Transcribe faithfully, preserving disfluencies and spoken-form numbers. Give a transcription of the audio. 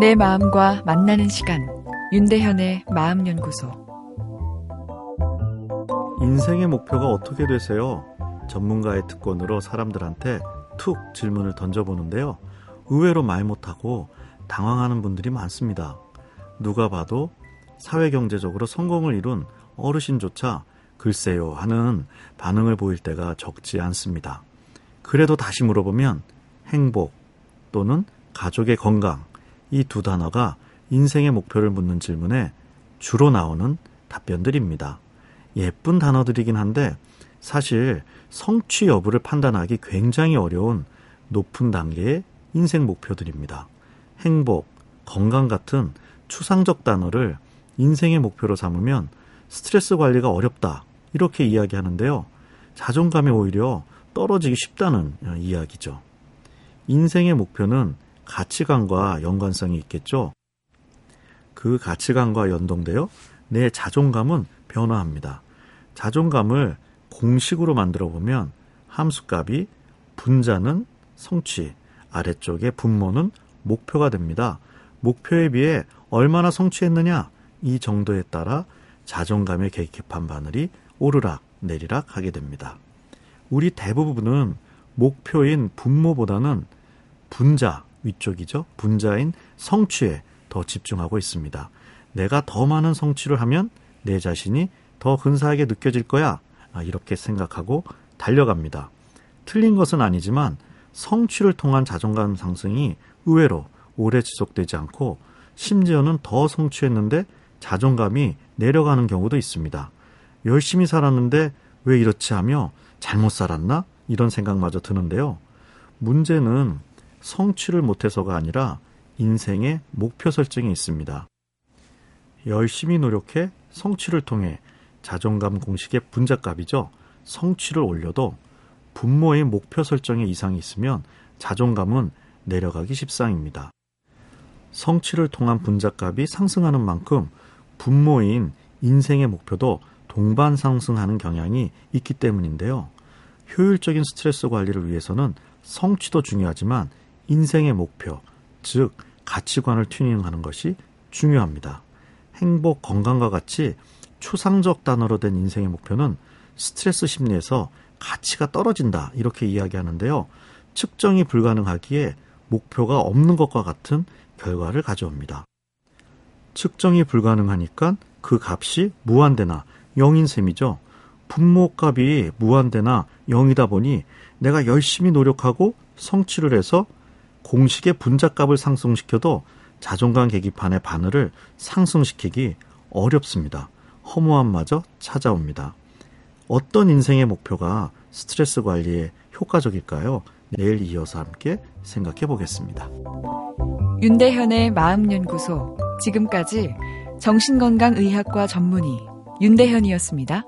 내 마음과 만나는 시간, 윤대현의 마음연구소. 인생의 목표가 어떻게 되세요? 전문가의 특권으로 사람들한테 툭 질문을 던져보는데요, 의외로 말 못하고 당황하는 분들이 많습니다. 누가 봐도 사회경제적으로 성공을 이룬 어르신조차 글쎄요 하는 반응을 보일 때가 적지 않습니다. 그래도 다시 물어보면 행복 또는 가족의 건강, 이 두 단어가 인생의 목표를 묻는 질문에 주로 나오는 답변들입니다. 예쁜 단어들이긴 한데 사실 성취 여부를 판단하기 굉장히 어려운 높은 단계의 인생 목표들입니다. 행복, 건강 같은 추상적 단어를 인생의 목표로 삼으면 스트레스 관리가 어렵다, 이렇게 이야기하는데요, 자존감이 오히려 떨어지기 쉽다는 이야기죠. 인생의 목표는 가치관과 연관성이 있겠죠. 그 가치관과 연동되어 내 자존감은 변화합니다. 자존감을 공식으로 만들어 보면 함수값이 분자는 성취, 아래쪽의 분모는 목표가 됩니다. 목표에 비해 얼마나 성취했느냐, 이 정도에 따라 자존감의 계기판 바늘이 오르락 내리락 하게 됩니다. 우리 대부분은 목표인 분모보다는 분자, 위쪽이죠. 분자인 성취에 더 집중하고 있습니다. 내가 더 많은 성취를 하면 내 자신이 더 근사하게 느껴질 거야, 이렇게 생각하고 달려갑니다. 틀린 것은 아니지만 성취를 통한 자존감 상승이 의외로 오래 지속되지 않고 심지어는 더 성취했는데 자존감이 내려가는 경우도 있습니다. 열심히 살았는데 왜 이렇지 하며 잘못 살았나? 이런 생각마저 드는데요. 문제는 성취를 못해서가 아니라 인생의 목표 설정에 있습니다. 열심히 노력해 성취를 통해 자존감 공식의 분자값이죠. 성취를 올려도 분모의 목표 설정에 이상이 있으면 자존감은 내려가기 십상입니다. 성취를 통한 분자값이 상승하는 만큼 분모인 인생의 목표도 동반 상승하는 경향이 있기 때문인데요. 효율적인 스트레스 관리를 위해서는 성취도 중요하지만 인생의 목표, 즉 가치관을 튜닝하는 것이 중요합니다. 행복, 건강과 같이 추상적 단어로 된 인생의 목표는 스트레스 심리에서 가치가 떨어진다, 이렇게 이야기하는데요. 측정이 불가능하기에 목표가 없는 것과 같은 결과를 가져옵니다. 측정이 불가능하니까 그 값이 무한대나 영인 셈이죠. 분모값이 무한대나 영이다 보니 내가 열심히 노력하고 성취를 해서 공식의 분자값을 상승시켜도 자존감 계기판의 바늘을 상승시키기 어렵습니다. 허무함마저 찾아옵니다. 어떤 인생의 목표가 스트레스 관리에 효과적일까요? 내일 이어서 함께 생각해 보겠습니다. 윤대현의 마음연구소, 지금까지 정신건강의학과 전문의 윤대현이었습니다.